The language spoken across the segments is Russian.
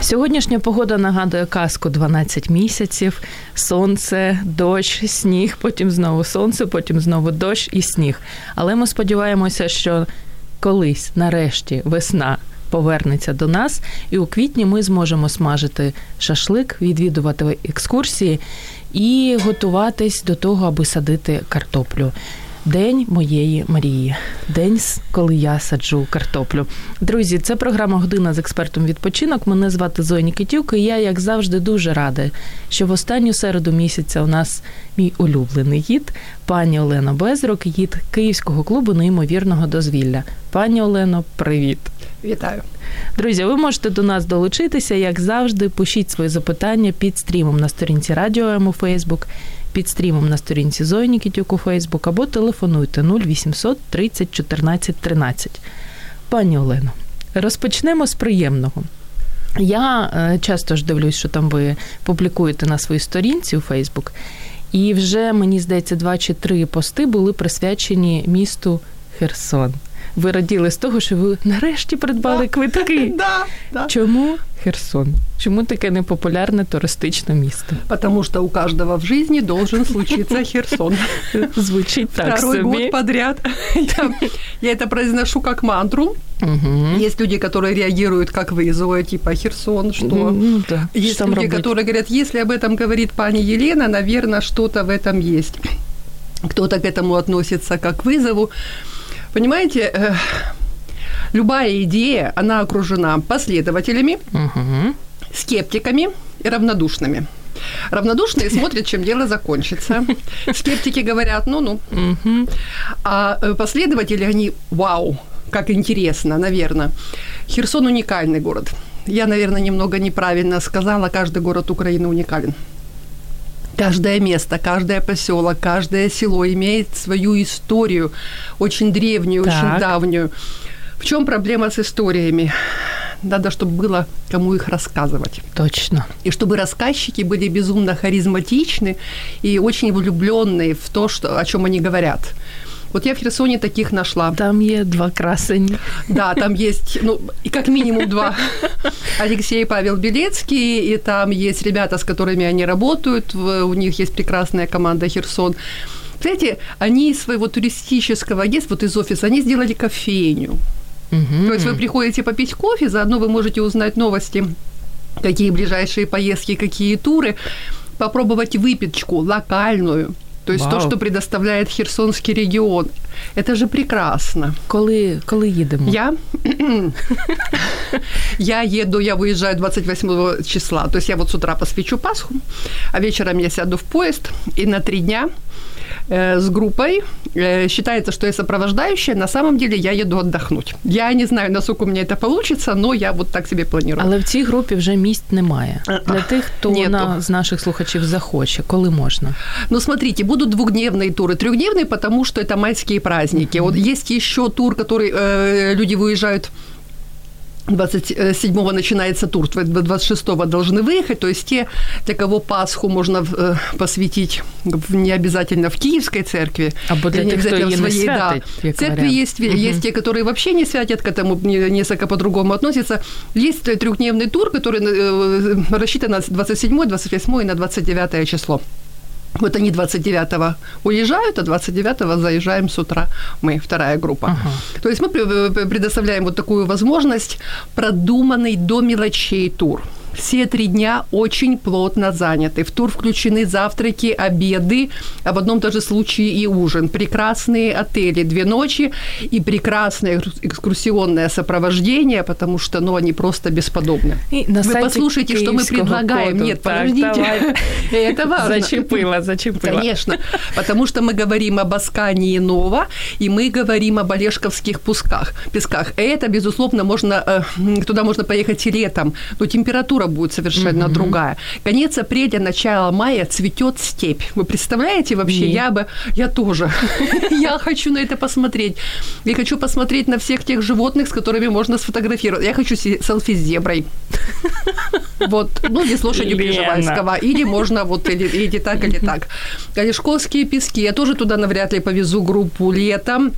Сьогоднішня погода нагадує казку: 12 місяців, сонце, дощ, сніг, потім знову сонце, потім знову дощ і сніг. Але ми сподіваємося, що колись, нарешті, весна повернеться до нас, і у квітні ми зможемо смажити шашлик, відвідувати екскурсії і готуватись до того, аби садити картоплю. День моєї мрії. День, коли я саджу картоплю. Друзі, це програма «Година з експертом відпочинок». Мене звати Зоя Нікітюк, і я, як завжди, дуже рада, що в останню середу місяця у нас мій улюблений гід, пані Олена Безрок, гід Київського клубу неймовірного дозвілля. Пані Олено, привіт! Вітаю! Друзі, ви можете до нас долучитися, як завжди, пишіть свої запитання під стрімом на сторінці Радіо М у Фейсбук, під стрімом на сторінці Зої Нікітюк у Фейсбук, або телефонуйте 0800 30 14 13. Пані Олено, розпочнемо з приємного. Я часто ж дивлюсь, що там ви публікуєте на своїй сторінці у Фейсбук, і вже, мені здається, 2 чи 3 пости були присвячені місту Херсон. Ви раділи з того, що ви нарешті придбали квитки. Чому Херсон? Чому таке непопулярне туристичне місто? Потому що у кожного в житті должен случиться Херсон. Звучить так собі. Второй год подряд. Я это произношу как мантру. Угу. Есть люди, которые реагируют, как вы, Зоя, типа Херсон, что... Ну, да. Есть что люди, которые говорят, если об этом говорит пани Елена, наверное, что-то в этом есть. Кто-то к этому относится как к вызову. Понимаете, любая идея, она окружена последователями, угу, скептиками и равнодушными. Равнодушные смотрят, чем дело закончится. Скептики говорят, ну-ну. Угу. А последователи, они, вау, как интересно, наверное. Херсон уникальный город. Я, наверное, немного неправильно сказала, каждый город Украины уникален. Каждое место, каждое посёлок, каждое село имеет свою историю, очень древнюю, так, очень давнюю. В чём проблема с историями? Надо, чтобы было кому их рассказывать. Точно. И чтобы рассказчики были безумно харизматичны и очень влюблённые в то, что, о чём они говорят. Вот я в Херсоне таких нашла. Там есть 2 красені. Да, там есть, ну, и как минимум 2. Алексей и Павел Белецкий, и там есть ребята, с которыми они работают, у них есть прекрасная команда «Херсон». Знаете, они из своего туристического агентства, вот из офиса, они сделали кофейню. Угу. То есть вы приходите попить кофе, заодно вы можете узнать новости, какие ближайшие поездки, какие туры, попробовать выпечку локальную. То есть, вау, то, что предоставляет Херсонский регион. Это же прекрасно. Коли їдемо? Я выезжаю 28 числа. То есть я вот с утра посвячу Пасху, а вечером я сяду в поезд, и на 3 дня с группой. Считается, что я сопровождающая. На самом деле я еду отдохнуть. Я не знаю, насколько у меня это получится, но я вот так себе планирую. Але в цій групі вже місць немає. Для тих, хто з наших слухачів захоче. Коли можна? Ну, смотрите, будут 2-дневные туры, 3-дневные, потому что это майские праздники. Вот есть еще тур, который люди выезжают 27-го начинается тур, 26-го должны выехать, то есть те, для кого Пасху можно посвятить не обязательно в Киевской церкви, або для тех, кто ее не святит. Да. Церкви есть, угу, есть те, которые вообще не святят, к этому несколько по-другому относятся. Есть 3-дневный тур, который рассчитан на 27-е, 28-е и на 29-е число. Вот они 29-го уезжают, а 29-го заезжаем с утра мы, 2-я группа. Uh-huh. То есть мы предоставляем вот такую возможность, продуманный до мелочей тур. Все 3 дня очень плотно заняты. В тур включены завтраки, обеды, а в одном даже случае и ужин. Прекрасные отели, 2 ночи и прекрасное экскурсионное сопровождение, потому что, ну, они просто бесподобны. Вы послушайте, что мы предлагаем. Коту. Нет, подождите. Это важно. Зачепила. Конечно, потому что мы говорим об Аскании-Нова, и мы говорим об Олешковских песках. Это, безусловно, туда можно поехать и летом, но температура будет совершенно другая. Конец апреля, начало мая цветет степь. Вы представляете вообще? Я тоже. Я хочу на это посмотреть. Я хочу посмотреть на всех тех животных, с которыми можно сфотографировать. Я хочу селфи с зеброй. Вот. Ну, не с лошадью Переживальского. Или можно вот или так. Олешковские пески. Я тоже туда навряд ли повезу группу летом.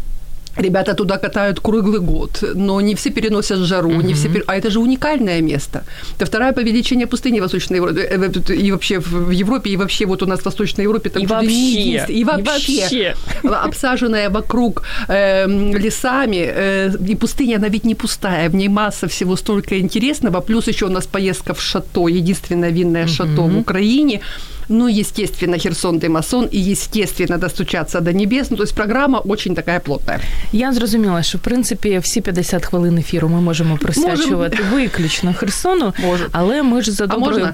Ребята туда катают круглый год, но не все переносят жару, а это же уникальное место. Это 2-я по величине пустыни Восточной Европы, и вообще в Европе, и вообще вот у нас в Восточной Европе там и вообще обсаженная вокруг лесами, и пустыня, она ведь не пустая, в ней масса всего столько интересного, плюс еще у нас поездка в Шато, единственное винное Шато в Украине. Ну, естественно, Херсон, Димасон, и, естественно, достучаться до небес. Ну, то есть программа очень такая плотная. Я зрозуміла, що, в принципі, всі 50 хвилин ефіру ми можемо присвячувати виключно Херсону, але ми ж за доброю...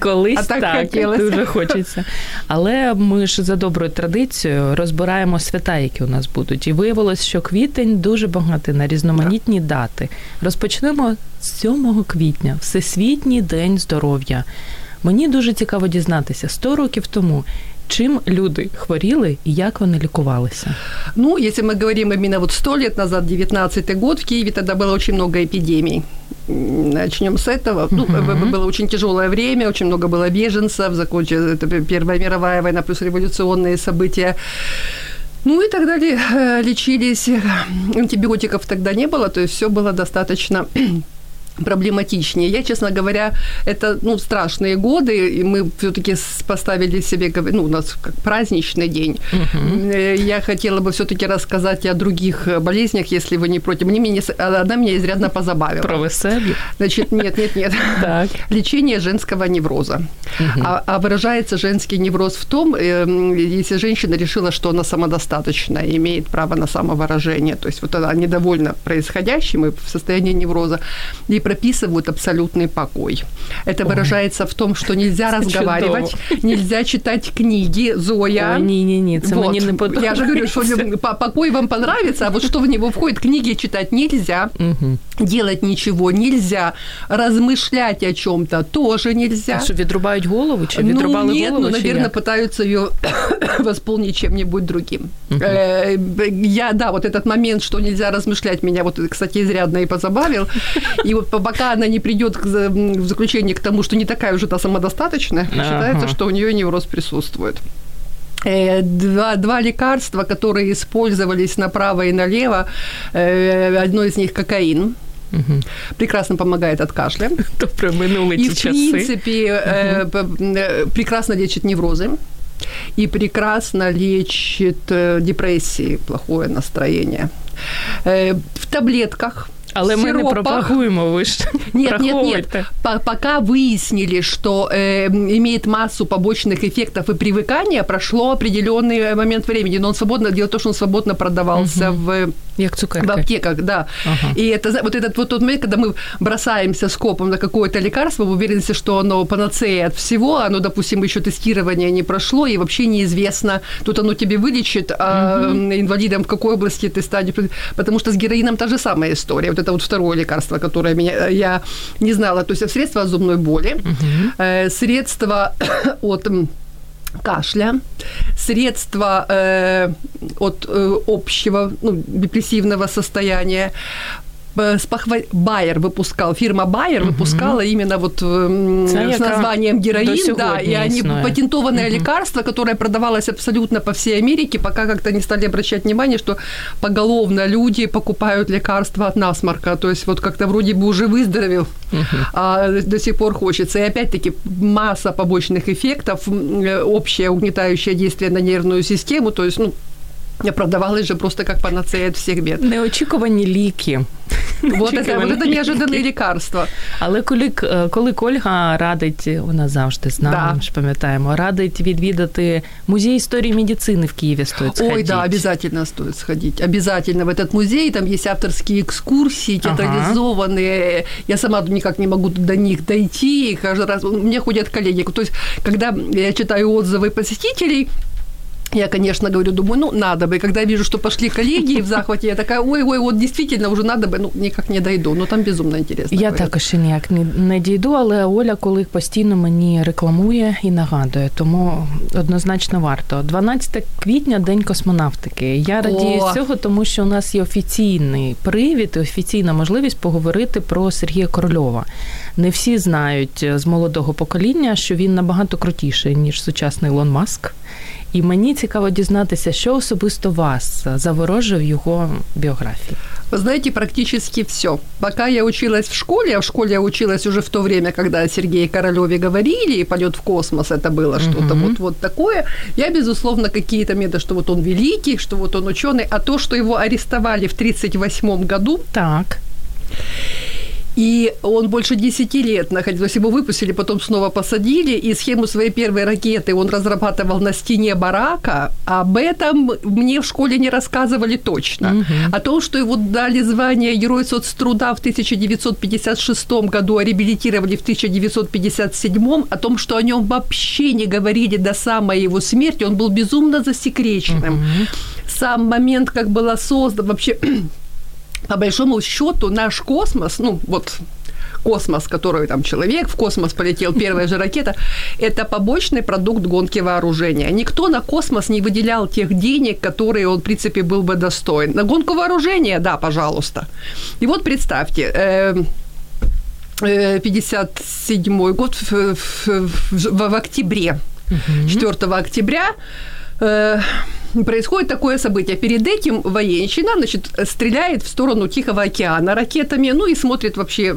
Колись так дуже хочеться. Але ми ж за доброю традицією розбираємо свята, які у нас будуть. І виявилось, що квітень дуже багатий на різноманітні дати. Розпочнемо з 7 квітня, Всесвітній день здоров'я. Мені дуже цікаво дізнатися, 100 років тому, чим люди хворіли і як вони лікувалися? Ну, если мы говорим именно вот 100 лет назад, 19-й год, в Киеве тогда было очень много эпидемий. Начнем с этого. Ну, было очень тяжелое время, очень много было беженцев, закончилась Первая мировая война, плюс революционные события. Ну и так далее. Лечились. Антибиотиков тогда не было, то есть все было достаточно... проблематичнее. Я, честно говоря, это, ну, страшные годы, и мы всё-таки поставили себе, ну, у нас как праздничный день. Я хотела бы всё-таки рассказать о других болезнях, если вы не против. Она меня изрядно позабавила. Про веселье? Значит, нет. Так. Лечение женского невроза. А выражается женский невроз в том, если женщина решила, что она самодостаточна, имеет право на самовыражение, то есть вот она недовольна происходящим и в состоянии невроза, и прописывают абсолютный покой. Это выражается в том, что нельзя разговаривать, нельзя читать книги. Зоя. Не, я же говорю, что покой вам понравится, а вот что в него входит, книги читать нельзя, делать ничего нельзя, размышлять о чём-то тоже нельзя. А что, відрубають голову? Чи відрубали голову? Ну, наверное, пытаются её восполнить чем-нибудь другим. Вот этот момент, что нельзя размышлять, меня вот, кстати, изрядно и позабавил. И вот пока она не придёт в заключение к тому, что не такая уже та самодостаточная, считается, что у неё невроз присутствует. Два лекарства, которые использовались направо и налево, одно из них кокаин. Прекрасно помогает от кашля. Добре, минули ті часи. И, в принципе, прекрасно лечит неврозы. И прекрасно лечит депрессии, плохое настроение. В таблетках. Але ми не пропагуємо, ви ж приховуєте. Пока выяснили, что имеет массу побочных эффектов и привыкания, прошло определенный момент времени. Но он свободно, дело в том, что он свободно продавался в аптеках. Да. Ага. И это, вот этот вот тот момент, когда мы бросаемся скопом на какое-то лекарство, в уверенности, что оно панацея от всего, оно, допустим, еще тестирование не прошло, и вообще неизвестно, тут оно тебе вылечит, а инвалидом в какой области ты станешь. Потому что с героином та же самая история. Это вот второе лекарство, которое я не знала. То есть средства от зубной боли, средства от кашля, средства от общего, ну, депрессивного состояния. Байер выпускал, фирма Байер выпускала именно вот с названием героин, да, и они патентованное лекарство, которое продавалось абсолютно по всей Америке, пока как-то не стали обращать внимание, что поголовно люди покупают лекарства от насморка, то есть вот как-то вроде бы уже выздоровел, а до сих пор хочется. И опять-таки масса побочных эффектов, общее угнетающее действие на нервную систему, то есть, ну, продавалось же просто как панацея от всех бед. Неочікувані ліки. Вот это неожиданные лекарства. Але коли Ольга радить, вона завжди з нами, ж пам'ятаємо, радить відвідати музей історії медицини в Києві, стоїть сходити. Ой, да, обязательно стоит сходить. Обязательно в этот музей, там есть авторские экскурсии, театрализованные. Я сама никак не могу до них дойти. Каждый раз у меня ходят коллеги. То есть, когда я читаю отзывы посетителей, я, конечно, говорю, думаю, надо бы. Когда я вижу, что пошли коллеги в захвате, я такая, ой, вот действительно уже надо бы, никак не дойду. Но там безумно интересно. Я також ніяк не дійду, але Оля, коли постійно мені рекламує і нагадує, тому однозначно варто. 12 квітня – День космонавтики. Я радію з цього, тому що у нас є офіційний привід, офіційна можливість поговорити про Сергія Корольова. Не всі знають з молодого покоління, що він набагато крутіший, ніж сучасний Ілон Маск. І мені цікаво дізнатися, що особисто вас заворожив його біографії. Вы знаете, практически всё. Пока я училась в школе, я училась уже в то время, когда о Сергее Королёве говорили, и полёт в космос это было что-то вот такое, я, безусловно, какие-то методы, что вот он великий, что вот он учёный, а то, что его арестовали в 1938 году... Так... И он больше 10 лет находился, то есть его выпустили, потом снова посадили, и схему своей первой ракеты он разрабатывал на стене барака. Об этом мне в школе не рассказывали точно. О том, что его дали звание Герой соцтруда в 1956 году, а реабилитировали в 1957, о том, что о нём вообще не говорили до самой его смерти, он был безумно засекреченным. Сам момент, как был создан, вообще... По большому счёту, наш космос, космос, который там человек, в космос полетел, первая же ракета, это побочный продукт гонки вооружения. Никто на космос не выделял тех денег, которые он, в принципе, был бы достоин. На гонку вооружения, да, пожалуйста. И вот представьте... 57-й год, в октябре, 4 октября... происходит такое событие. Перед этим военщина, стреляет в сторону Тихого океана ракетами, и смотрит вообще,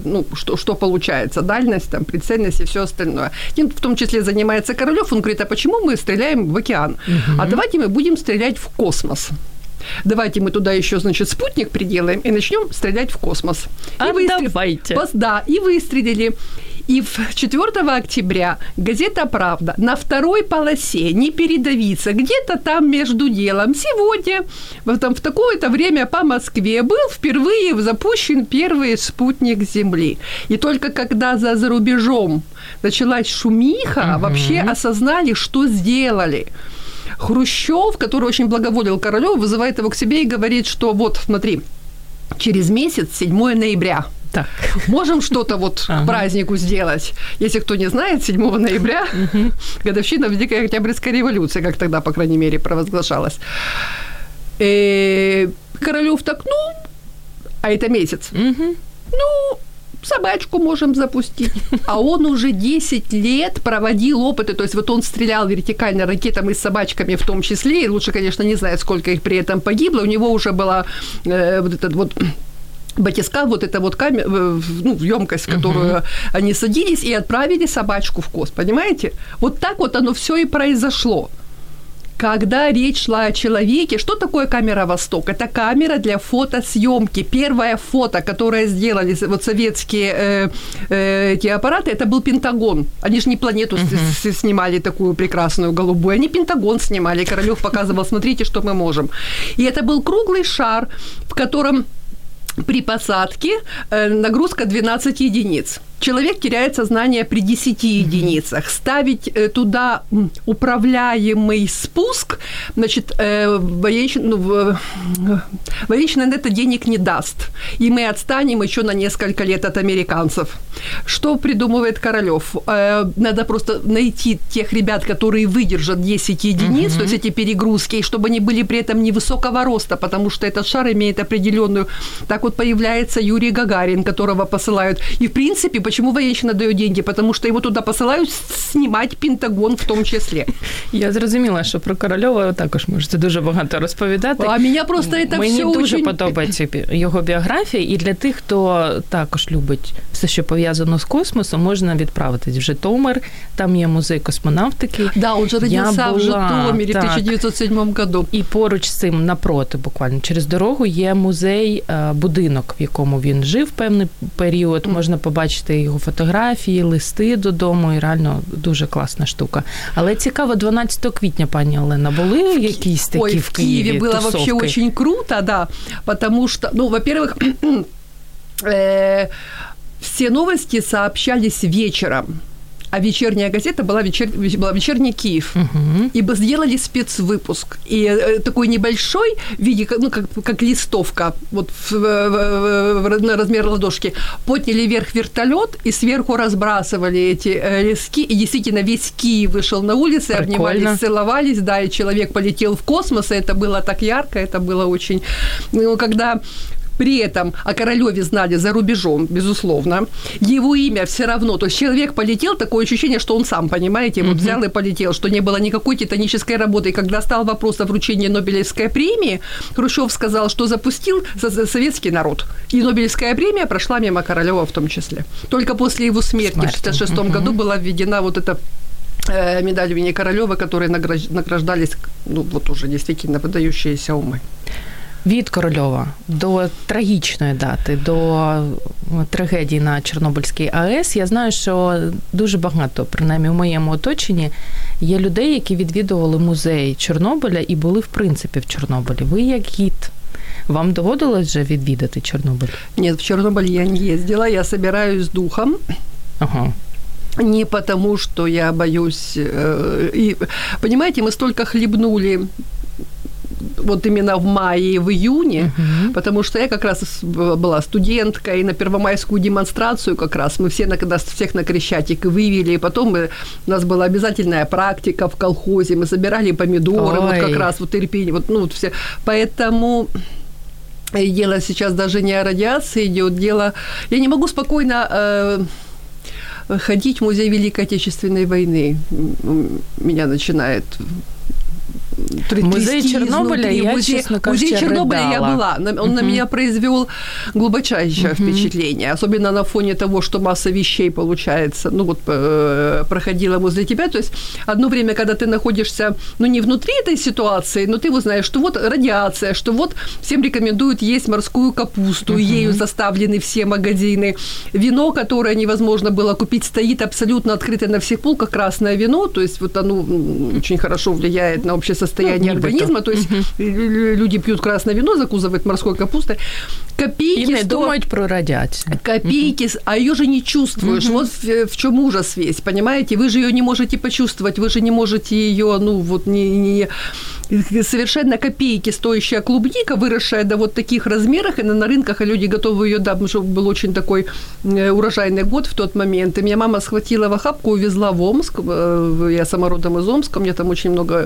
что получается, дальность, там, прицельность и всё остальное. Тем, в том числе, занимается Королёв, он говорит, а почему мы стреляем в океан? А давайте мы будем стрелять в космос. Давайте мы туда ещё, спутник приделаем и начнём стрелять в космос. И выстрелили. И 4 октября газета «Правда» на второй полосе, не передавиться, где-то там между делом, сегодня, в такое-то время по Москве был впервые запущен первый спутник Земли. И только когда за рубежом началась шумиха, вообще осознали, что сделали. Хрущёв, который очень благоволил Королёву, вызывает его к себе и говорит, что вот, смотри, через месяц, 7 ноября, так. Можем что-то к празднику сделать. Если кто не знает, 7 ноября годовщина Великой Октябрьской революции, как тогда, по крайней мере, провозглашалась. Королёв так, а это месяц. Собачку можем запустить. А он уже 10 лет проводил опыты, то есть он стрелял вертикально ракетами с собачками в том числе, и лучше, конечно, не знает, сколько их при этом погибло. У него уже была батиска, ёмкость, в которую они садились, и отправили собачку в космос, понимаете? Вот так вот оно всё и произошло. Когда речь шла о человеке, что такое камера «Восток»? Это камера для фотосъёмки. Первое фото, которое сделали советские эти аппараты, это был Пентагон. Они же не планету снимали такую прекрасную голубую, они Пентагон снимали. Королёв показывал, смотрите, что мы можем. И это был круглый шар, в котором... При посадке нагрузка 12 единиц. Человек теряет сознание при 10 единицах. Ставить туда управляемый спуск, военщина на это денег не даст. И мы отстанем ещё на несколько лет от американцев. Что придумывает Королёв? Надо просто найти тех ребят, которые выдержат 10 единиц, то есть эти перегрузки, и чтобы они были при этом невысокого роста, потому что этот шар имеет определённую... Так вот появляется Юрий Гагарин, которого посылают. И, в принципе, почему вы вечно даю деньги? Потому что его туда посылают снимать Пентагон в том числе. Я зрозуміла, що про Корольова також можете дуже багато розповідати. А мені просто це все дуже подобається його біографія. І для тих, хто також любить все, що пов'язано з космосом, можна відправитись в Житомир. Там є музей космонавтики. Да, он же родился в Житомирі в 1907 году. І поруч з цим, напроти, буквально, через дорогу, є музей-будинок, в якому він жив певний період. Можна побачити його фотографії, листи додому. І реально дуже класна штука. Але цікаво, 12 квітня, пані Олена, були якісь такі в Києві тусовки? Ой, в Києві було взагалі дуже круто, да, потому що, ну, во-первых, все новости сообщались вечером. А вечерняя газета была, была «Вечерний Киев». Угу. И сделали спецвыпуск. И такой небольшой, в виде, ну, как листовка, вот на размер ладошки, подняли вверх вертолет и сверху разбрасывали эти листки. И действительно весь Киев вышел на улицы, прикольно, обнимались, целовались, да, и человек полетел в космос. И это было так ярко, это было очень... Ну, когда... При этом о Корольове знали за рубежом, безусловно. Его имя все равно. То есть человек полетел, такое ощущение, что он сам, понимаете, вот взял и полетел, что не было никакой титанической работы. И когда стал вопрос о вручении Нобелевской премии, Хрущев сказал, что запустил советский народ. И Нобелевская премия прошла мимо Корольова в том числе. Только после его смерти в 1966 году была введена вот эта... медаль имени Корольова, которой награждались, ну, вот уже действительно выдающиеся умы. Від Корольова до трагічної дати, до трагедії на Чорнобильській АЕС, я знаю, що дуже багато, принаймні у моєму оточенні, є людей, які відвідували музей Чорнобиля і були, в принципі, в Чорнобилі. Ви як гід. Вам доводилось же відвідати Чорнобиль? Ні, в Чорнобиль я не їздила, я збираюсь духом. Ага. Не потому, що я боюсь... І, понимаете, ми стільки хлібнули... вот именно в мае и в июне, потому что я как раз была студенткой, и на первомайскую демонстрацию как раз мы все всех на Крещатик вывели, и потом у нас была обязательная практика в колхозе, мы собирали помидоры, вот как раз вот Ирпень, вот, ну, вот все. Поэтому... дело сейчас даже не о радиации идет, дело... Я не могу спокойно... ходить в музей Великой Отечественной войны. Меня начинает... Музей Чернобыля, я, честно говоря, музей Чернобыля я была. Он на меня произвел глубочайшее впечатление. Особенно на фоне того, что масса вещей, получается, ну вот, проходила возле тебя. То есть одно время, когда ты находишься, ну, не внутри этой ситуации, но ты вот знаешь, что вот радиация, что вот всем рекомендуют есть морскую капусту, ею заставлены все магазины. Вино, которое невозможно было купить, стоит абсолютно открыто на всех полках, красное вино. То есть вот оно очень хорошо влияет на общее состояние организма, то есть люди пьют красное вино, закусывают морской капустой, копейки... И не думают про радиацию. Копейки, а её же не чувствуешь, вот в чём ужас весь, понимаете, вы же её не можете почувствовать, вы же не можете её, ну, вот, совершенно копейки стоящая клубника, выросшая до вот таких размерах, и на рынках люди готовы её, да, потому что был очень такой урожайный год в тот момент, и меня мама схватила в охапку, увезла в Омск, я сама родом из Омска, у меня там очень много...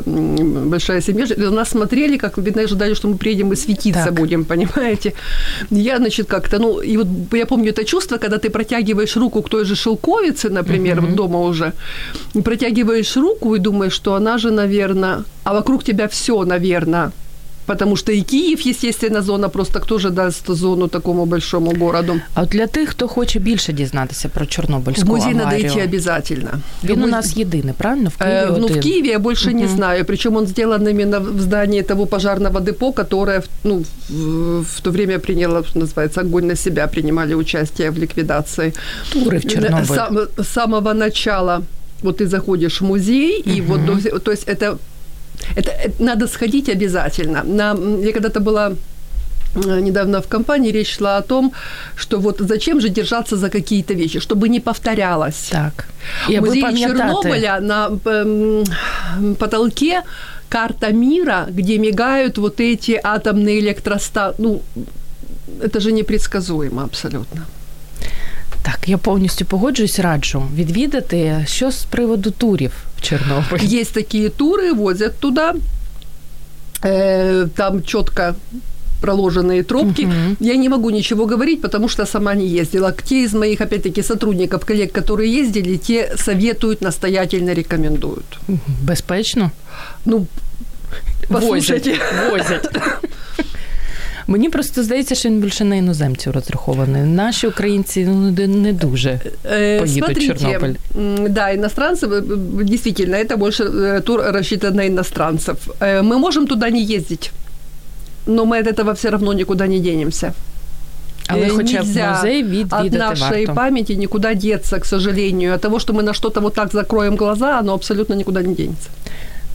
большая семья. Нас смотрели, как, видно, ожидали, что мы приедем и светиться так будем, понимаете? Я, значит, как-то, ну, и вот я помню это чувство, когда ты протягиваешь руку к той же шелковице, например, вот дома уже, протягиваешь руку и думаешь, что она же, наверное, а вокруг тебя всё, наверное, потому что и Київ, естественно, зона, просто кто же даст зону такому большому городу. А для тих, хто хоче більше дізнатися про Чорнобильську аварію. В музей надо идти обязательно. Він у нас єдиний, правильно? В Києві один. Ну, в Києві я більше не знаю. Причому він зроблений іменно в зданні того пожарного депо, которое, ну, в то время приняло, называется, огонь на себя, принимали участие в ликвидации. Тури в Чорнобиль. С самого начала вот ты заходишь в музей, и вот, то есть это надо сходить обязательно. Я когда-то была недавно в компании, речь шла о том, что вот зачем же держаться за какие-то вещи, чтобы не повторялось. Так. Музей Чернобыля на потолке карта мира, где мигают вот эти атомные электростанции. Ну, это же непредсказуемо абсолютно. Так, я повністю погоджуюсь, раджу відвідати. Що з приводу турів в Чорнобилі? Є такі тури, возять туди, там чітко проложенные тропки. Uh-huh. Я не могу ничего говорить, потому что сама не ездила. Те из моих, опять-таки, сотрудников, коллег, которые ездили, те советуют, настоятельно рекомендуют. Безпечно? Ну, послушайте. Возять. Мені просто здається, що він більше на іноземців розрахований. Наші українці не дуже поїдуть в Чорнобиль. Да, иностранцы, действительно, это больше тур рассчитан на иностранцев. Мы можем туда не ездить, но мы от этого все равно никуда не денемся. Але хоча б музей відвідати варто. От нашої пам'яті нікуди деться, к сожалению. От того, що ми на щось вот так закроємо глаза, оно абсолютно нікуди не денеться.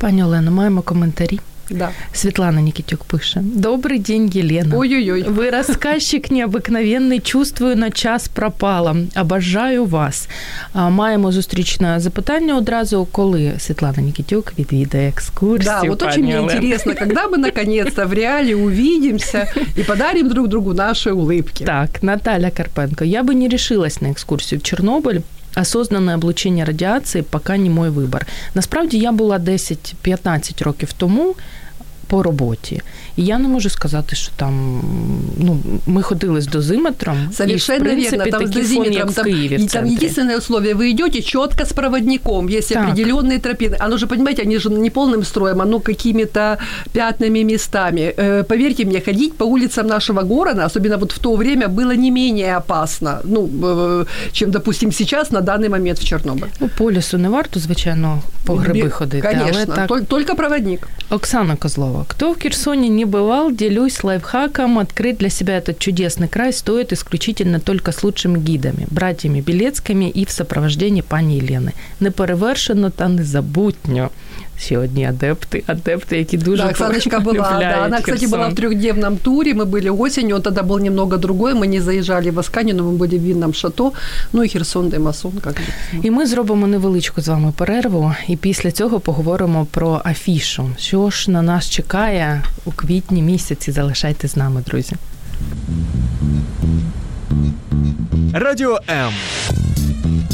Пані Олено, маємо коментарі. Да. Светлана Никитюк пишет. Добрый день, Елена. Ой-ой-ой. Вы рассказчик необыкновенный, чувствую, на час пропала. Обожаю вас. Маємо зустрічне запитання одразу, коли Светлана Никитюк відвідає екскурсію. Да, вот очень мне интересно, когда мы наконец-то в реале увидимся и подарим друг другу наши улыбки. Так, Наталья Карпенко. Я бы не решилась на экскурсию в Чернобыль. Осознанне облучення радіації поки не мій вибір. Насправді, я була 10-15 років тому по роботі. І я не можу сказати, що там, ну, ми ходили з дозиметром. Совершенно верно, там з дозиметром, там, и там единственное условие, вы идёте чётко с проводником, есть так. определённые тропинки. Оно же, понимаете, они же не полным строем, оно какими-то пятнами, местами. Поверьте мне, ходить по улицам нашего города, особенно вот в то время, было не менее опасно, ну, чем, допустим, сейчас, на данный момент в Чорнобилі. Ну, по лісу не варто, звичайно, по гриби ходити. Конечно, але так... только проводник. Оксана Козлова. Кто в Херсоне не бывал, делюсь лайфхаком. Открыть для себя этот чудесный край стоит исключительно только с лучшими гидами, братьями Белецкими и в сопровождении пани Елены. Неперевершено та незабутньо. Сьогодні адепти, які дуже полюбляють Херсон. Да, Оксаночка була, да. Она, кстати, была в трехдневном туре, мы были осенью, он тогда был немного другой, мы не заїжджали в Асканію, но мы были в винном Шато, ну и Херсон, де Масон, як же. І ми зробимо невеличку з вами перерву, і після цього поговоримо про афішу. Що ж на нас чекає у квітні місяці? Залишайтеся з нами, друзі. Радіо М.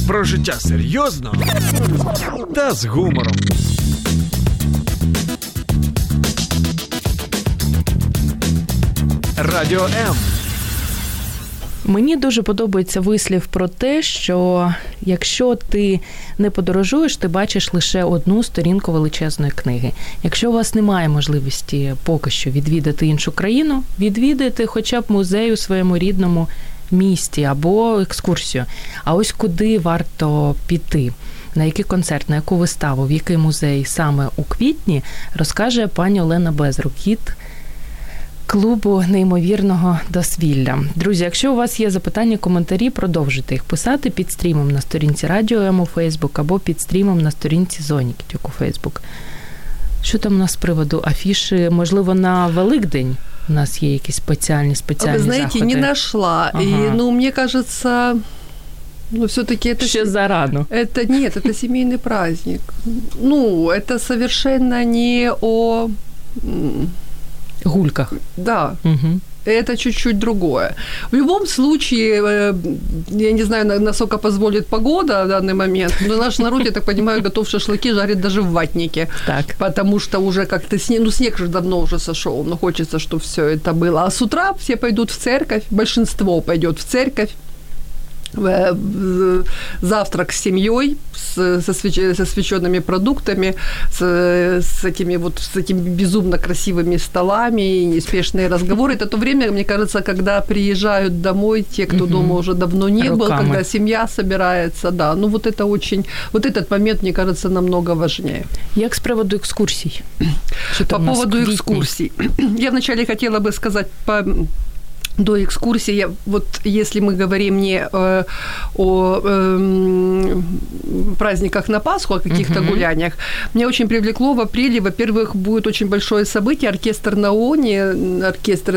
Про життя серйозно та з гумором. Радіо М. Мені дуже подобається вислів про те, що якщо ти не подорожуєш, ти бачиш лише одну сторінку величезної книги. Якщо у вас немає можливості поки що відвідати іншу країну, відвідайте хоча б музей у своєму рідному місті або екскурсію. А ось куди варто піти? На який концерт, на яку виставу, в який музей саме у квітні, розкаже пані Олена Безрок, кіт клубу неймовірного дозвілля. Друзі, якщо у вас є запитання, коментарі, продовжуйте їх писати під стрімом на сторінці Радіо М у Фейсбук або під стрімом на сторінці Зоя Нікітюк у Фейсбук. Що там у нас з приводу афіші? Можливо, на Великдень у нас є якісь спеціальні заходи? Ви знаєте, заходи. Не знайшла. Ага. І, ну, мені кажеться... Ну, все-таки это... Еще зарано. Это, нет, это семейный праздник. Ну, это совершенно не о... Гульках. Да. Угу. Это чуть-чуть другое. В любом случае, я не знаю, насколько позволит погода в данный момент, но наш народ, я так понимаю, готов шашлыки жарить даже в ватнике. Так. Потому что уже как-то снег, ну снег же давно уже сошел, но хочется, чтобы все это было. А с утра все пойдут в церковь, большинство пойдет в церковь. Завтрак с семьей, со свеченными продуктами, с этими безумно красивыми столами и неспешные разговоры. Это то время, мне кажется, когда приезжают домой те, кто дома уже давно не был, когда семья собирается. Да, ну вот это очень... Вот этот момент, мне кажется, намного важнее. Як з приводу екскурсій? По поводу екскурсій. Я вначале хотела бы сказать до экскурсии, вот если мы говорим не о праздниках на Пасху, о каких-то гуляниях, меня очень привлекло в апреле, во-первых, будет очень большое событие, оркестр НАОНИ, оркестр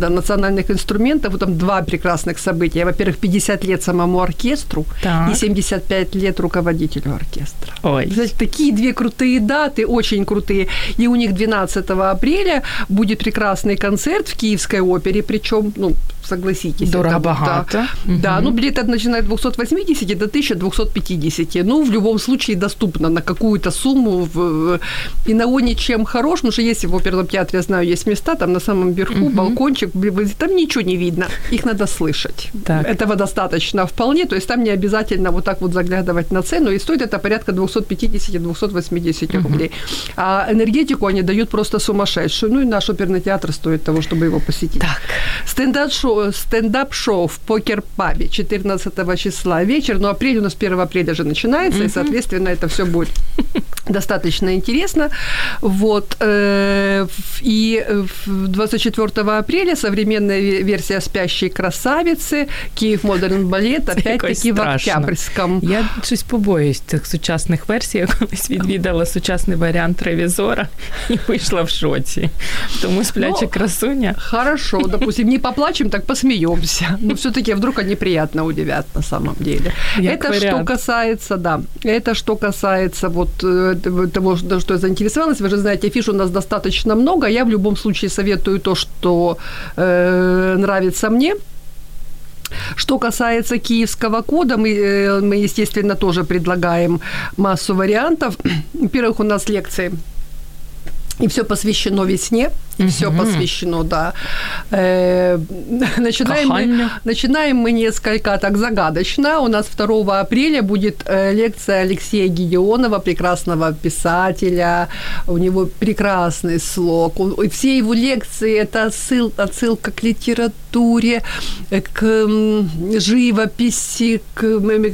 национальных инструментов, вот там два прекрасных события, во-первых, 50 лет самому оркестру так. и 75 лет руководителю оркестра. Ой. Значит, такие две крутые даты, очень крутые, и у них 12 апреля будет прекрасный концерт в Киевской опере, причем ну, согласитесь. Дорого-богато. Да, ну билет начинает от 280 до 1250. Ну, в любом случае доступно на какую-то сумму. И НАОНИ чем хорош, потому что есть в оперном театре, я знаю, есть места, там на самом верху балкончик, там ничего не видно, их надо слышать. Так. Этого достаточно вполне, то есть там не обязательно вот так вот заглядывать на цену, и стоит это порядка 250-280 рублей. А энергетику они дают просто сумасшедшую, ну и наш оперный театр стоит того, чтобы его посетить. Так. Стендап-шоу в покер-пабе 14 числа вечер, но апрель у нас 1 апреля же начинается, и, соответственно, это все будет достаточно интересно. Вот. И 24 апреля современная версия «Спящей красавицы», Киев Модерн Балет, опять-таки в Октябрьском. Я щось побоюсь цих сучасних версій. Я колись відвідала сучасний варіант «Ревізора» і вийшла в шоці. Тому «Спляча красуня». Хорошо, допустим, не поплачем, так посмеемся. Но все-таки вдруг они приятно удивят на самом деле. Это что касается вот того, что я заинтересовалась. Вы же знаете, афиш у нас достаточно много. Я в любом случае советую то, что нравится мне. Что касается Киевского кода, мы, естественно, тоже предлагаем массу вариантов. Во-первых, у нас лекции, и все посвящено весне. Все посвящено, да. Начинаем мы несколько так загадочно. У нас 2 апреля будет лекция Алексея Гедеонова, прекрасного писателя. У него прекрасный слог. Все его лекции – это отсылка к литературе, к живописи, к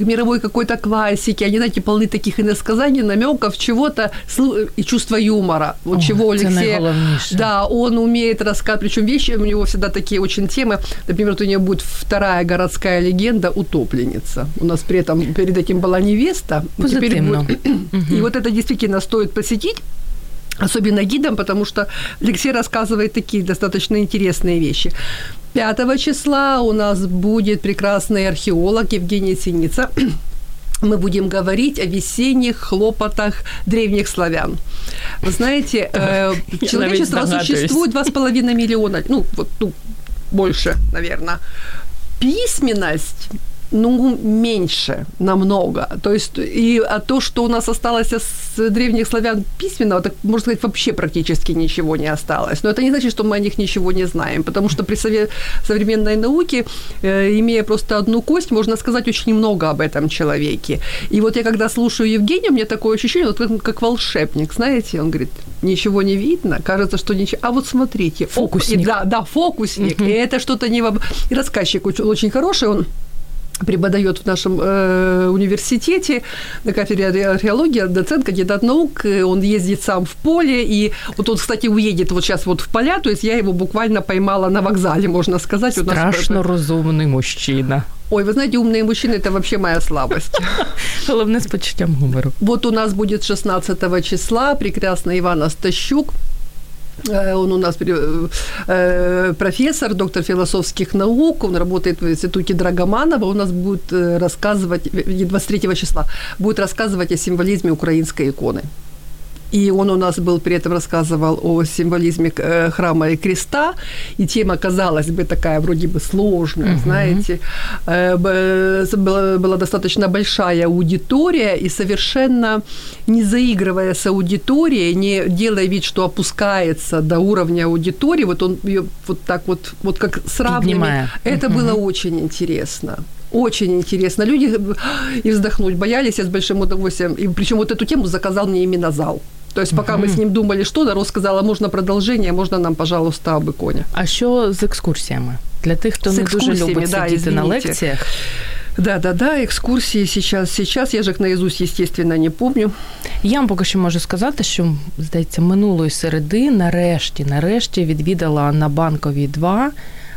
мировой какой-то классике. Они, знаете, полны таких иносказаний, намеков, чего-то, и чувства юмора. Вот чего Алексей... Да, он умеет рассказать, причем вещи у него всегда такие очень темы. Например, вот у него будет 2 городская легенда «Утопленница». У нас при этом перед этим была «Невеста». Позитивно. И вот это действительно стоит посетить. Особенно гидам, потому что Алексей рассказывает такие достаточно интересные вещи. 5 числа у нас будет прекрасный археолог Евгений Синица. Мы будем говорить о весенних хлопотах древних славян. Вы знаете, человечество существует 2,5 миллиона, больше, наверное. Письменность... меньше, намного. То есть, то, что у нас осталось с древних славян письменного, так, можно сказать, вообще практически ничего не осталось. Но это не значит, что мы о них ничего не знаем, потому что при современной науке, имея просто одну кость, можно сказать очень много об этом человеке. И вот я, когда слушаю Евгения, у меня такое ощущение, вот как волшебник, знаете, он говорит, ничего не видно, кажется, что ничего... А вот смотрите. Фокусник. Фокусник. И это что-то не... И рассказчик очень хороший, он преподает в нашем университете на кафедре археологии, доцент, кандидат наук, он ездит сам в поле, и вот он, кстати, уедет вот сейчас вот в поля, то есть я его буквально поймала на вокзале, можно сказать. Страшно разумный мужчина. Ой, вы знаете, умные мужчины – это вообще моя слабость. Главное, с почуттям гумору. Вот у нас будет 16 числа прекрасный Иван Остащук. Он у нас профессор, доктор философских наук, он работает в институте Драгоманова, у нас будет рассказывать, 23 числа, будет рассказывать о символизме украинской иконы. И он у нас был, при этом рассказывал о символизме храма и креста, и тема, казалось бы, такая вроде бы сложная, знаете. Была достаточно большая аудитория, и совершенно не заигрывая с аудиторией, не делая вид, что опускается до уровня аудитории, вот он её вот так вот, вот как с равными. Это было очень интересно. Очень интересно. Люди и вздохнуть боялись, я с большим удовольствием. И причем вот эту тему заказал мне именно зал. То есть пока мы с ним думали, что, Народ сказала, можно продолжение, можно нам, пожалуйста, об иконе. А что с экскурсиями? Для тех, кто не дуже любит сидеть на лекциях. Да, екскурсії сейчас, я ж їх наизусть, естественно, не помню. Я вам поки що можу сказати, що, здається, минулої середи нарешті відвідала на Банковій 2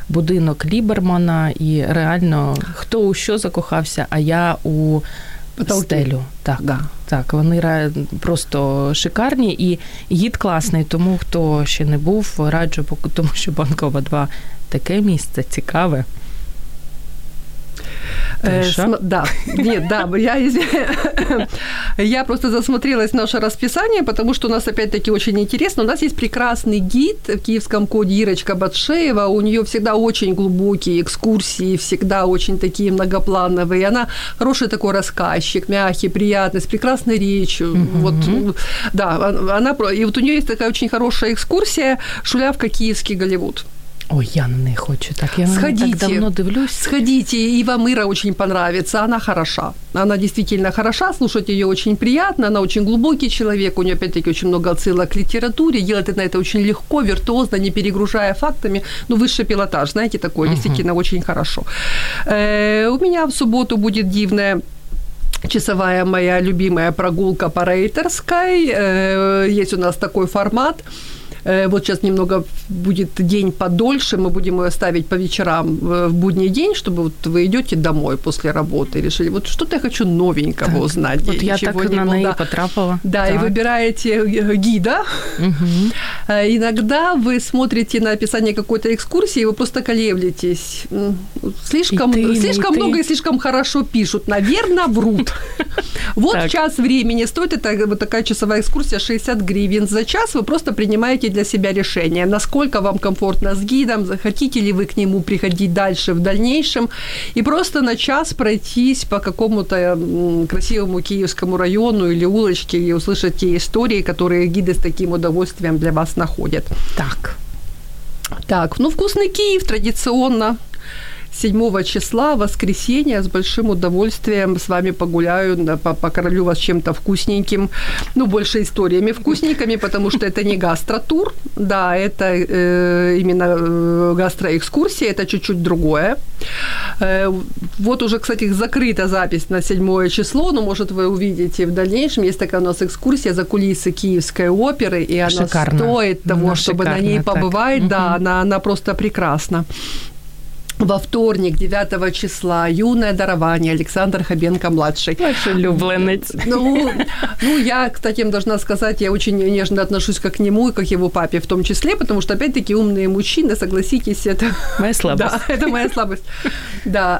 будинок Лібермана, і реально хто у що закохався, а я у стелю. Так, вони просто шикарні, і гід класний, тому хто ще не був, раджу, тому що Банкова 2 таке місце цікаве. Я просто засмотрелась в наше расписание, потому что у нас опять-таки очень интересно. У нас есть прекрасный гид в Киевском коде Ирочка Батшеева. У нее всегда очень глубокие экскурсии, всегда очень такие многоплановые. Она хороший такой рассказчик, мягкий, приятный, с прекрасной речью. Mm-hmm. Вот, да, она, и вот у нее есть такая очень хорошая экскурсия «Шулявка. Киевский Голливуд». Ой, я на неї хочу так. Я сходите, так давно дивлюсь. Сходите, и вам Ира очень понравится. Она хороша. Она действительно хороша, слушать её очень приятно. Она очень глубокий человек. У неё, опять-таки, очень много отсылок к литературе. Делает она это очень легко, виртуозно, не перегружая фактами. Ну, высший пилотаж, знаете, такой. Действительно, очень хорошо. У меня в субботу будет дивная... часовая моя любимая прогулка по Рейтерской. Есть у нас такой формат. Вот сейчас немного будет день подольше, мы будем её ставить по вечерам в будний день, чтобы вот вы идёте домой после работы, решили, вот что-то я хочу новенького так, узнать. Вот я так на неї потрапила. Да, так. И выбираете гида. Угу. Иногда вы смотрите на описание какой-то экскурсии, и вы просто колеблетесь. Слишком много и слишком хорошо пишут. Наверное, врут. Вот час времени стоит, это вот такая часовая экскурсия, 60 гривен за час, вы просто принимаете для себя решение, насколько вам комфортно с гидом, хотите ли вы к нему приходить дальше в дальнейшем, и просто на час пройтись по какому-то красивому киевскому району или улочке и услышать те истории, которые гиды с таким удовольствием для вас находят. Так, ну «Вкусный Киев» традиционно 7 числа, воскресенье, с большим удовольствием с вами погуляю, покормлю вас чем-то вкусненьким, ну, больше историями вкусненькими, потому что это не гастротур, да, это именно гастроэкскурсия, это чуть-чуть другое. Вот уже, кстати, закрыта запись на 7 число, но, может, вы увидите в дальнейшем, есть такая у нас экскурсия за кулисы Киевской оперы, и она шикарно. Стоит того, чтобы шикарно, на ней побывать, так. Да, она просто прекрасна. Во вторник, 9 числа, юное дарование Александр Хабенко-младший. Ваш улюбленец. Ну, я, кстати, им должна сказать, я очень нежно отношусь как к нему и как к его папе в том числе, потому что, опять-таки, умные мужчины, согласитесь, это... Моя слабость. Да, это моя слабость. Да,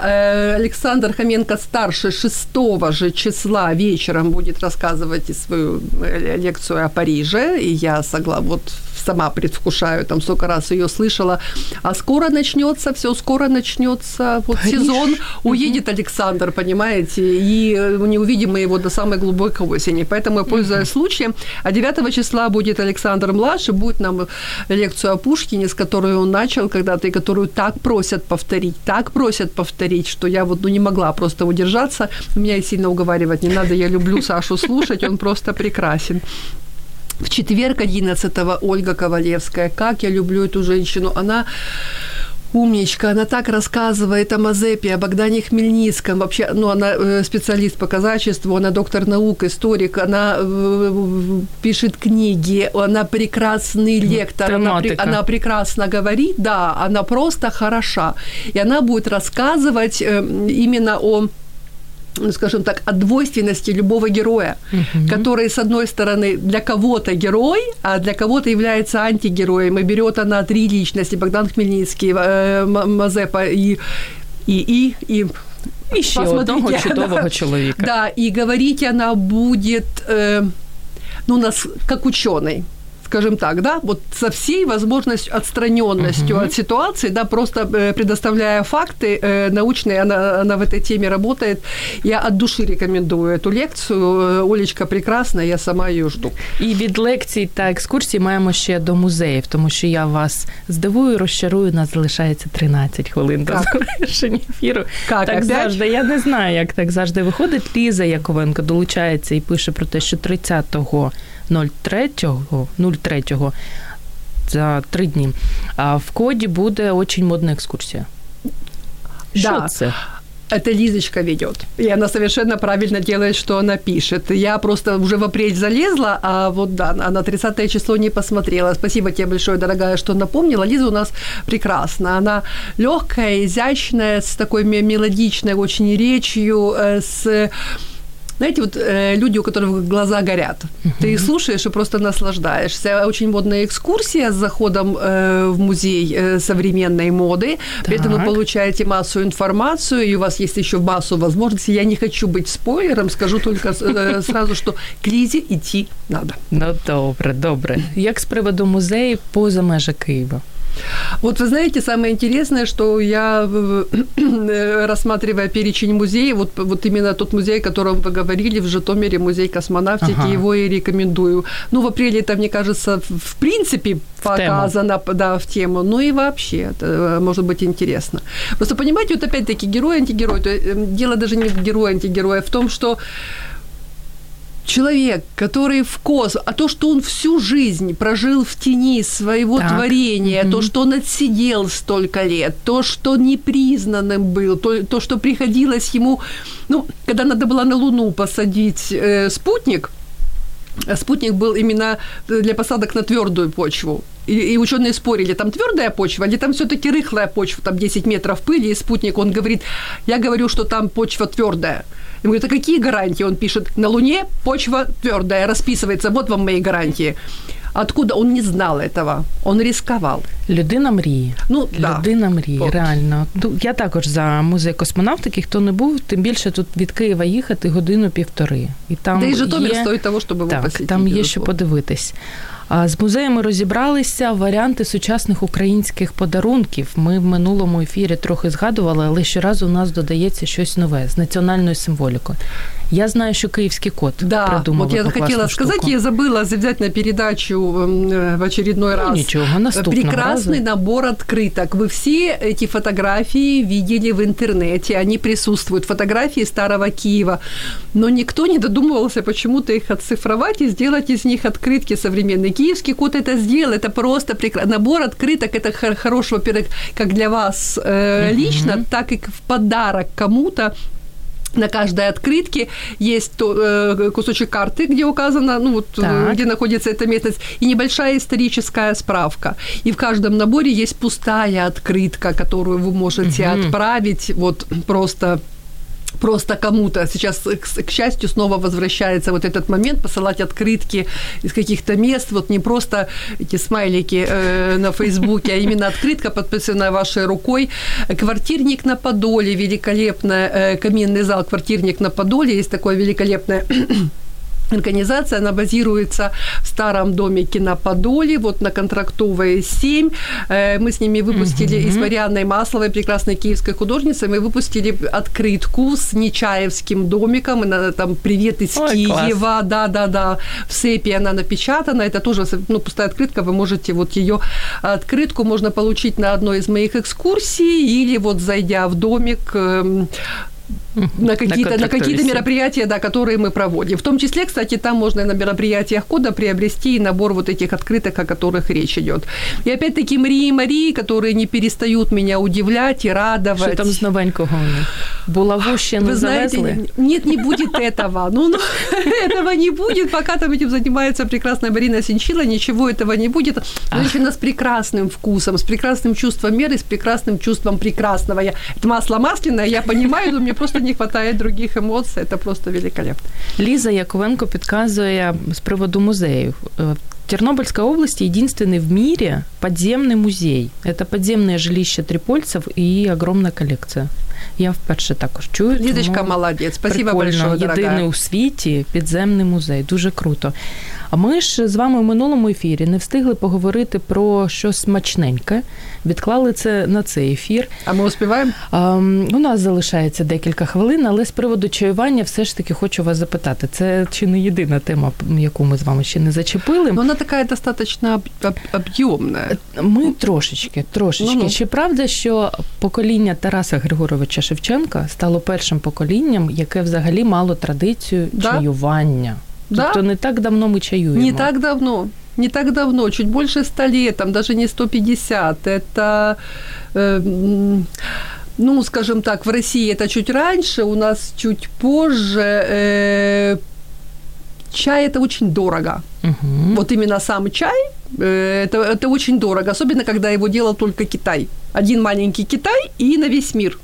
Александр Хабенко-старший 6 же числа вечером будет рассказывать свою лекцию о Париже, и я вот сама предвкушаю, там столько раз её слышала. А скоро начнётся всё, скоро начнётся вот Париж. Сезон. Уедет Александр, понимаете, и не увидим мы его до самой глубокой осени. Поэтому я пользуюсь случаем. А 9 числа будет Александр-младший, будет нам лекцию о Пушкине, с которой он начал когда-то, и которую так просят повторить, что я вот не могла просто удержаться. Меня и сильно уговаривать не надо, я люблю Сашу слушать, он просто прекрасен. В четверг 11-го Ольга Ковалевская. Как я люблю эту женщину. Она... умничка, она так рассказывает о Мазепе, о Богдане Хмельницком. Вообще, ну, она специалист по казачеству, она доктор наук, историк, она пишет книги, она прекрасный лектор, она прекрасно говорит, да, она просто хороша. И она будет рассказывать именно о... ну, скажем так, от двойственности любого героя, который, с одной стороны, для кого-то герой, а для кого-то является антигероем, и берёт она 3 личности, Богдан Хмельницький, Мазепа и ещё одного чудового человека. Да, и говорить она будет, как учёный. Скажем так, да, вот со всей возможностью, отстранённостью от ситуации, да, просто предоставляя факты научные, она в этой теме работает. Я от души рекомендую эту лекцию. Олечка прекрасна, я сама её жду. І від лекцій та екскурсій маємо ще до музеїв, тому що я вас здивую, розчарую, нас залишається 13 хвилин до завершення ефіру. Так завжди, я не знаю, як так завжди виходить. Ліза Яковенко долучається і пише про те, що 03.03 за 3 дні в коді буде очень модна екскурсія. Що це? Это Лизочка ведёт. И она совершенно правильно делает, что она пишет. Я просто уже в апрель залезла, а вот да, она 30 число не посмотрела. Спасибо тебе большое, дорогая, что напомнила. Лиза у нас прекрасна. Она лёгкая, изящная, с такой мелодичной очень речью, с... знаете, вот люди, у которых глаза горят. Ты их слушаешь и просто наслаждаешься. Очень модная экскурсия с заходом в музей современной моды. Так. При этом вы получаете массу информацию, и у вас есть еще массу возможностей. Я не хочу быть спойлером, скажу только сразу, что к Лизе идти надо. Ну, добре, добре. Як з приводу музеїв поза межа Києва? Вот вы знаете, самое интересное, что я, рассматривая перечень музеев, вот именно тот музей, о котором вы говорили, в Житомире, музей космонавтики, его и рекомендую. Ну, в апреле это, мне кажется, в принципе показано, да, в тему, ну и вообще, это может быть интересно. Просто понимаете, вот опять-таки герой-антигерой, дело даже не в герое-антигероя, в том, что человек, который в космосе, а то, что он всю жизнь прожил в тени своего творения, то, что он отсидел столько лет, то, что непризнанным был, то, что приходилось ему, ну, когда надо было на Луну посадить спутник, спутник был именно для посадок на твёрдую почву. И учёные спорили, там твёрдая почва, или там всё-таки рыхлая почва, там 10 метров пыли, и спутник, он говорит, я говорю, что там почва твёрдая. Я говорю, а какие гарантии? Он пишет, на Луне почва твёрдая, расписывается, вот вам мои гарантии. Откуда? Он не знал этого, он рисковал. Людина мрії. Ну, людина мрії, вот. Реально. Я також за музей космонавтики, хто не був, тим більше тут від Києва їхати годину-півтори. І там і Житомир стоїть того, щоб його посетити. Так, там є що подивитись. З музеями розібралися варіанти сучасних українських подарунків. Ми в минулому ефірі трохи згадували, але щоразу у нас додається щось нове з національною символікою. Я знаю, що Київський Кот придумав класну штуку. Да, вот я хотіла сказати, я забыла взяти на передачу в очередной раз. Ну, нічого, наступного разу. Прекрасний набор открыток. Вы все эти фотографии видели в интернете, они присутствуют. Фотографии старого Киева. Но никто не додумывался почему-то их оцифровать и сделать из них открытки современные. Киевский Кот это сделал, это просто набор открыток, это хорош, во-первых, как для вас лично, так и в подарок кому-то. На каждой открытке есть кусочек карты, где указано, ну, вот, где находится эта местность, и небольшая историческая справка. И в каждом наборе есть пустая открытка, которую вы можете отправить вот просто кому-то. Сейчас, к счастью, снова возвращается вот этот момент, посылать открытки из каких-то мест, вот не просто эти смайлики на Фейсбуке, а именно открытка, подписанная вашей рукой. Квартирник на Подоле, великолепный каминный зал, квартирник на Подоле, есть такое великолепное... Организация, она базируется в старом домике на Подоле, вот на Контрактовой 7. Мы с ними выпустили, и с Марианной Масловой, прекрасной киевской художницей, мы выпустили открытку с Нечаевским домиком, и там «Привет из Киева», да-да-да, в СЭПе она напечатана, это тоже, ну, пустая открытка, вы можете вот её открытку можно получить на одной из моих экскурсий, или вот зайдя в домик... На какие-то мероприятия, да, которые мы проводим. В том числе, кстати, там можно на мероприятиях кода приобрести и набор вот этих открыток, о которых речь идет. И опять-таки Марии, которые не перестают меня удивлять и радовать. Что там с новенького? Булаву ще не завезли? Нет, не будет этого. Ну, этого не будет, пока там этим занимается прекрасная Марина Синчила, ничего этого не будет. Женщина с прекрасным вкусом, с прекрасным чувством меры, с прекрасным чувством прекрасного. Это масло масляное, я понимаю, но мне просто не хватає других емоцій, це просто великолепно. Ліза Яковенко підказує з приводу музеїв. В Тернопольской области единственный в мире подземный музей. Это подземное жилище трипольцев и огромная коллекция. Я вперше також чую. Лізочка, молодець. Спасибо большое, дорога. Єдиний у світі підземний музей. Дуже круто. А ми ж з вами в минулому ефірі не встигли поговорити про щось смачненьке. Відклали це на цей ефір. А ми успіваємо? У нас залишається декілька хвилин, але з приводу чаювання все ж таки хочу вас запитати. Це чи не єдина тема, яку ми з вами ще не зачепили? Вона така достатньо об'ємна. Ми трошечки. Ну. Чи правда, що покоління Тараса Григоровича Шевченка стало першим поколінням, яке взагалі мало традицію чаювання? Да? Тобто не так давно ми чаюємо. Не так давно, чуть больше 100 лет, там даже не 150. Это, ну, скажем так, в России это чуть раньше, у нас чуть позже. Чай – это очень дорого. Вот именно сам чай это очень дорого, особенно когда его делал только Китай. Один маленький Китай и на весь мир.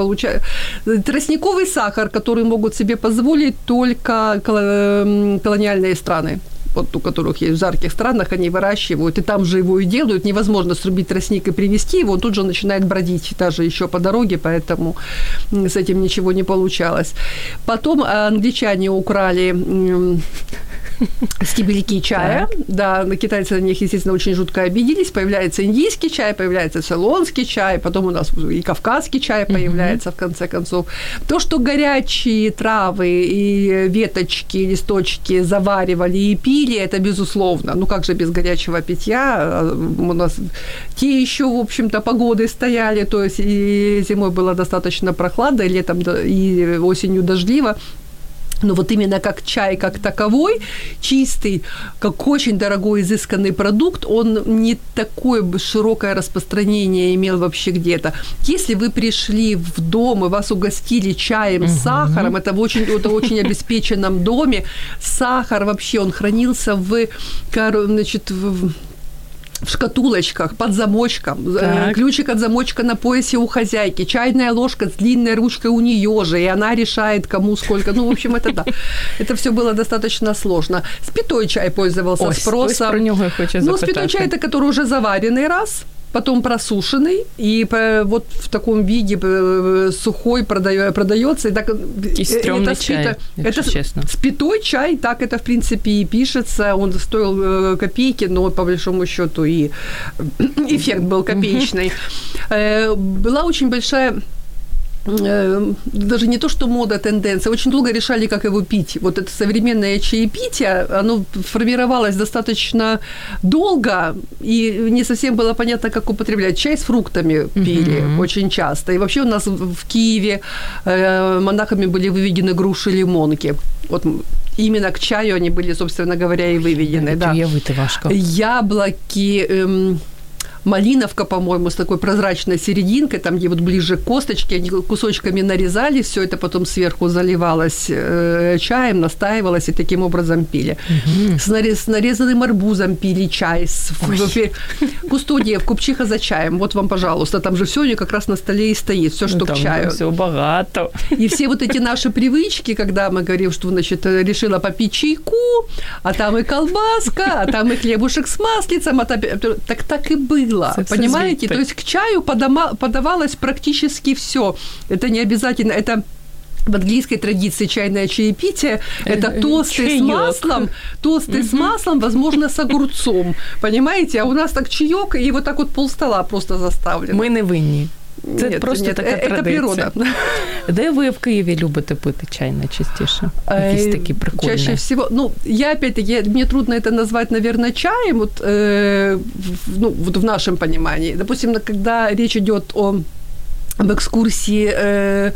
получают тростниковый сахар, который могут себе позволить только колониальные страны. Вот у которых есть в жарких странах, они выращивают, и там же его и делают. Невозможно срубить тростник и привезти его, он тут же начинает бродить, даже еще по дороге, поэтому с этим ничего не получалось. Потом англичане украли стебельки чая, да, китайцы на них, естественно, очень жутко обиделись. Появляется индийский чай, появляется цейлонский чай, потом у нас и кавказский чай появляется, в конце концов. То, что горячие травы и веточки, листочки заваривали и пили, это безусловно. Ну как же без горячего питья? У нас те еще, в общем-то, погоды стояли, то есть и зимой было достаточно прохладно, и летом, и осенью дождливо. Но вот именно как чай, как таковой, чистый, как очень дорогой, изысканный продукт, он не такое широкое распространение имел вообще где-то. Если вы пришли в дом и вас угостили чаем с сахаром, это в очень обеспеченном доме, сахар вообще, он хранился в шкатулочках, под замочком, так. Ключик от замочка на поясе у хозяйки, чайная ложка с длинной ручкой у неё же, и она решает, кому сколько. Ну, в общем, это да. Это всё было достаточно сложно. Спитой чай пользовался спросом. Ось про нього я хочу запитати. Ну, спитой чай – это который уже заваренный раз, потом просушенный, и вот в таком виде сухой продаётся. И так, это чай, это честно. Спитой чай, так это, в принципе, и пишется. Он стоил копейки, но, по большому счёту, и эффект был копеечный. Была очень большая... даже не то, что мода, тенденция, очень долго решали, как его пить. Вот это современное чаепитие, оно формировалось достаточно долго, и не совсем было понятно, как употреблять. Чай с фруктами пили очень часто. И вообще у нас в Киеве монахами были выведены груши-лимонки. Вот именно к чаю они были, собственно говоря, и выведены. Да. Яблоки... малиновка, по-моему, с такой прозрачной серединкой, там, где вот ближе к косточке, они кусочками нарезали, всё это потом сверху заливалось чаем, настаивалось и таким образом пили. С нарезанным арбузом пили чай, купчиха за чаем, вот вам, пожалуйста, там же всё у неё как раз на столе и стоит, всё, что ну, к чаю. Всё богато. И все вот эти наши привычки, когда мы говорим, что, значит, решила попить чайку, а там и колбаска, а там и хлебушек с маслицем, а там... так и было. Понимаете? То есть к чаю подавалось практически всё. Это не обязательно... Это в английской традиции чайное чаепитие – это тосты с маслом, возможно, с огурцом. Понимаете? А у нас так чаёк, и вот так вот полстола просто заставлено. Мы не винні. Це нет, просто нет, така традиція. Природа. Де ви в Києві любите пити чай найчастіше? Якісь такі прикольні. Чаще всего, ну, я опять-таки, мне трудно это назвать, наверное, чаем, вот, ну, вот в нашем понимании. Допустим, когда речь идёт об экскурсии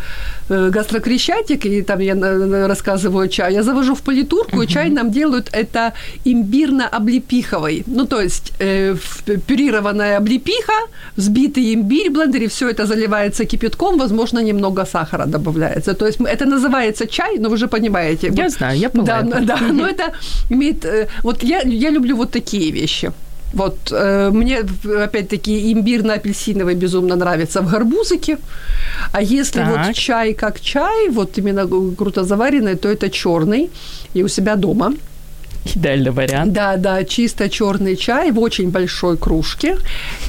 «Крещатик», и там я рассказываю чай, я завожу в политурку, и чай нам делают это имбирно-облепиховый. Ну, то есть пюрированная облепиха, взбитый имбирь в блендере, всё это заливается кипятком, возможно, немного сахара добавляется. То есть это называется чай, но вы же понимаете. Я вот, знаю, я понимаю. Да, но это имеет... Вот я люблю вот такие вещи. Вот, мне, опять-таки, имбирно-апельсиновый безумно нравится в гарбузике, а если вот чай как чай, вот именно круто заваренный, то это чёрный, и у себя дома. Идеальный вариант. Да, чисто чёрный чай в очень большой кружке,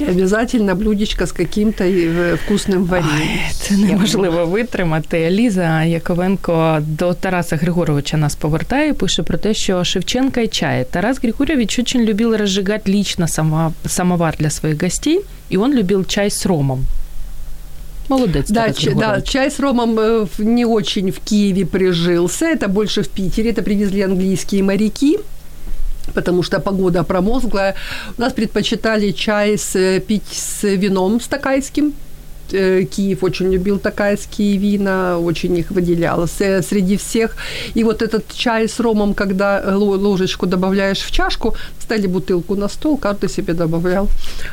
и обязательно блюдечко с каким-то вкусным вареньем. Це неможливо витримати. Ліза Яковенко до Тараса Григоровича нас повертає, пише про те, що Шевченко і чай. Тарас Григорович очень любил разжигать лично самовар для своих гостей, и он любил чай с ромом. Молодец. Да, чай с ромом не очень в Киеве прижился, это больше в Питере, это привезли английские моряки, потому что погода промозглая. У нас предпочитали чай пить с вином, с токайским. Киев очень любил токайские вина, очень их выделял среди всех. И вот этот чай с ромом, когда ложечку добавляешь в чашку, стали бутылку на стол, каждый себе добавлял,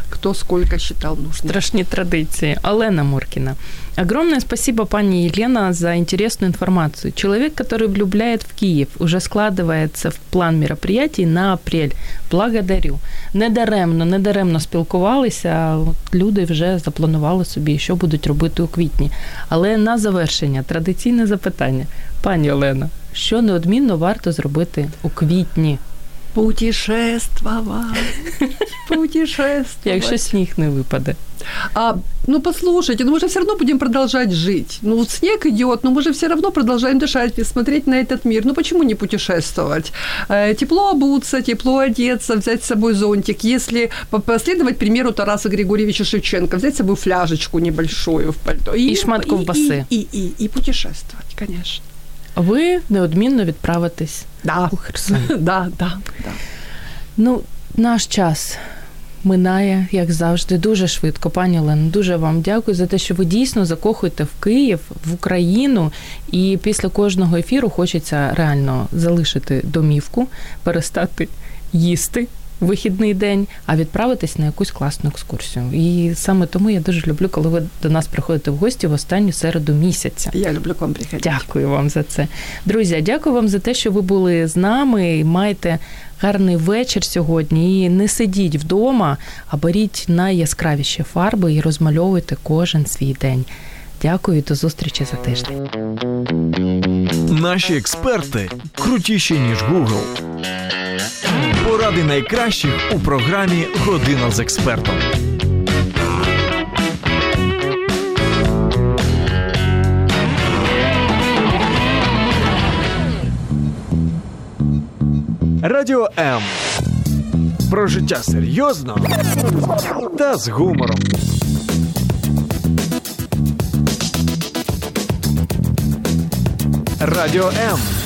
кто сколько считал нужным. Страшные традиции. Олена Моркина. Огромное спасибо, пани Елена, за интересную информацию. Человек, который влюбляет в Киев, уже складывается в план мероприятий на апрель. Благодарю. Недаремно спілкувалися, люди вже запланували собі що будуть робити у квітні. Але на завершення традиційне запитання. Пані Олено, що неодмінно варто зробити у квітні? Путешествовать. Якщо сніг не випаде. Послушайте, мы же все равно будем продолжать жить. Снег идет, но мы же все равно продолжаем дышать и смотреть на этот мир. Почему не путешествовать? Тепло обуться, тепло одеться, взять с собой зонтик. Если последовать примеру Тараса Григорьевича Шевченко, взять с собой фляжечку небольшую в пальто. И шматку ковбасы. И путешествовать, конечно. Ви неодмінно відправитесь у Херсон. Да. Наш час минає, як завжди, дуже швидко. Пані Олено, дуже вам дякую за те, що ви дійсно закохуєте в Київ, в Україну. І після кожного ефіру хочеться реально залишити домівку, перестати їсти вихідний день, а відправитись на якусь класну екскурсію. І саме тому я дуже люблю, коли ви до нас приходите в гості в останню середу місяця. Я люблю к вам приходити. Дякую вам за це. Друзі, дякую вам за те, що ви були з нами і маєте гарний вечір сьогодні. І не сидіть вдома, а беріть найяскравіші фарби і розмальовуйте кожен свій день. Дякую і до зустрічі за тиждень. Наші експерти крутіші, ніж Google. Поради найкращих у програмі «Година з експертом». Радіо М. Про життя серйозно та з гумором. Радіо М.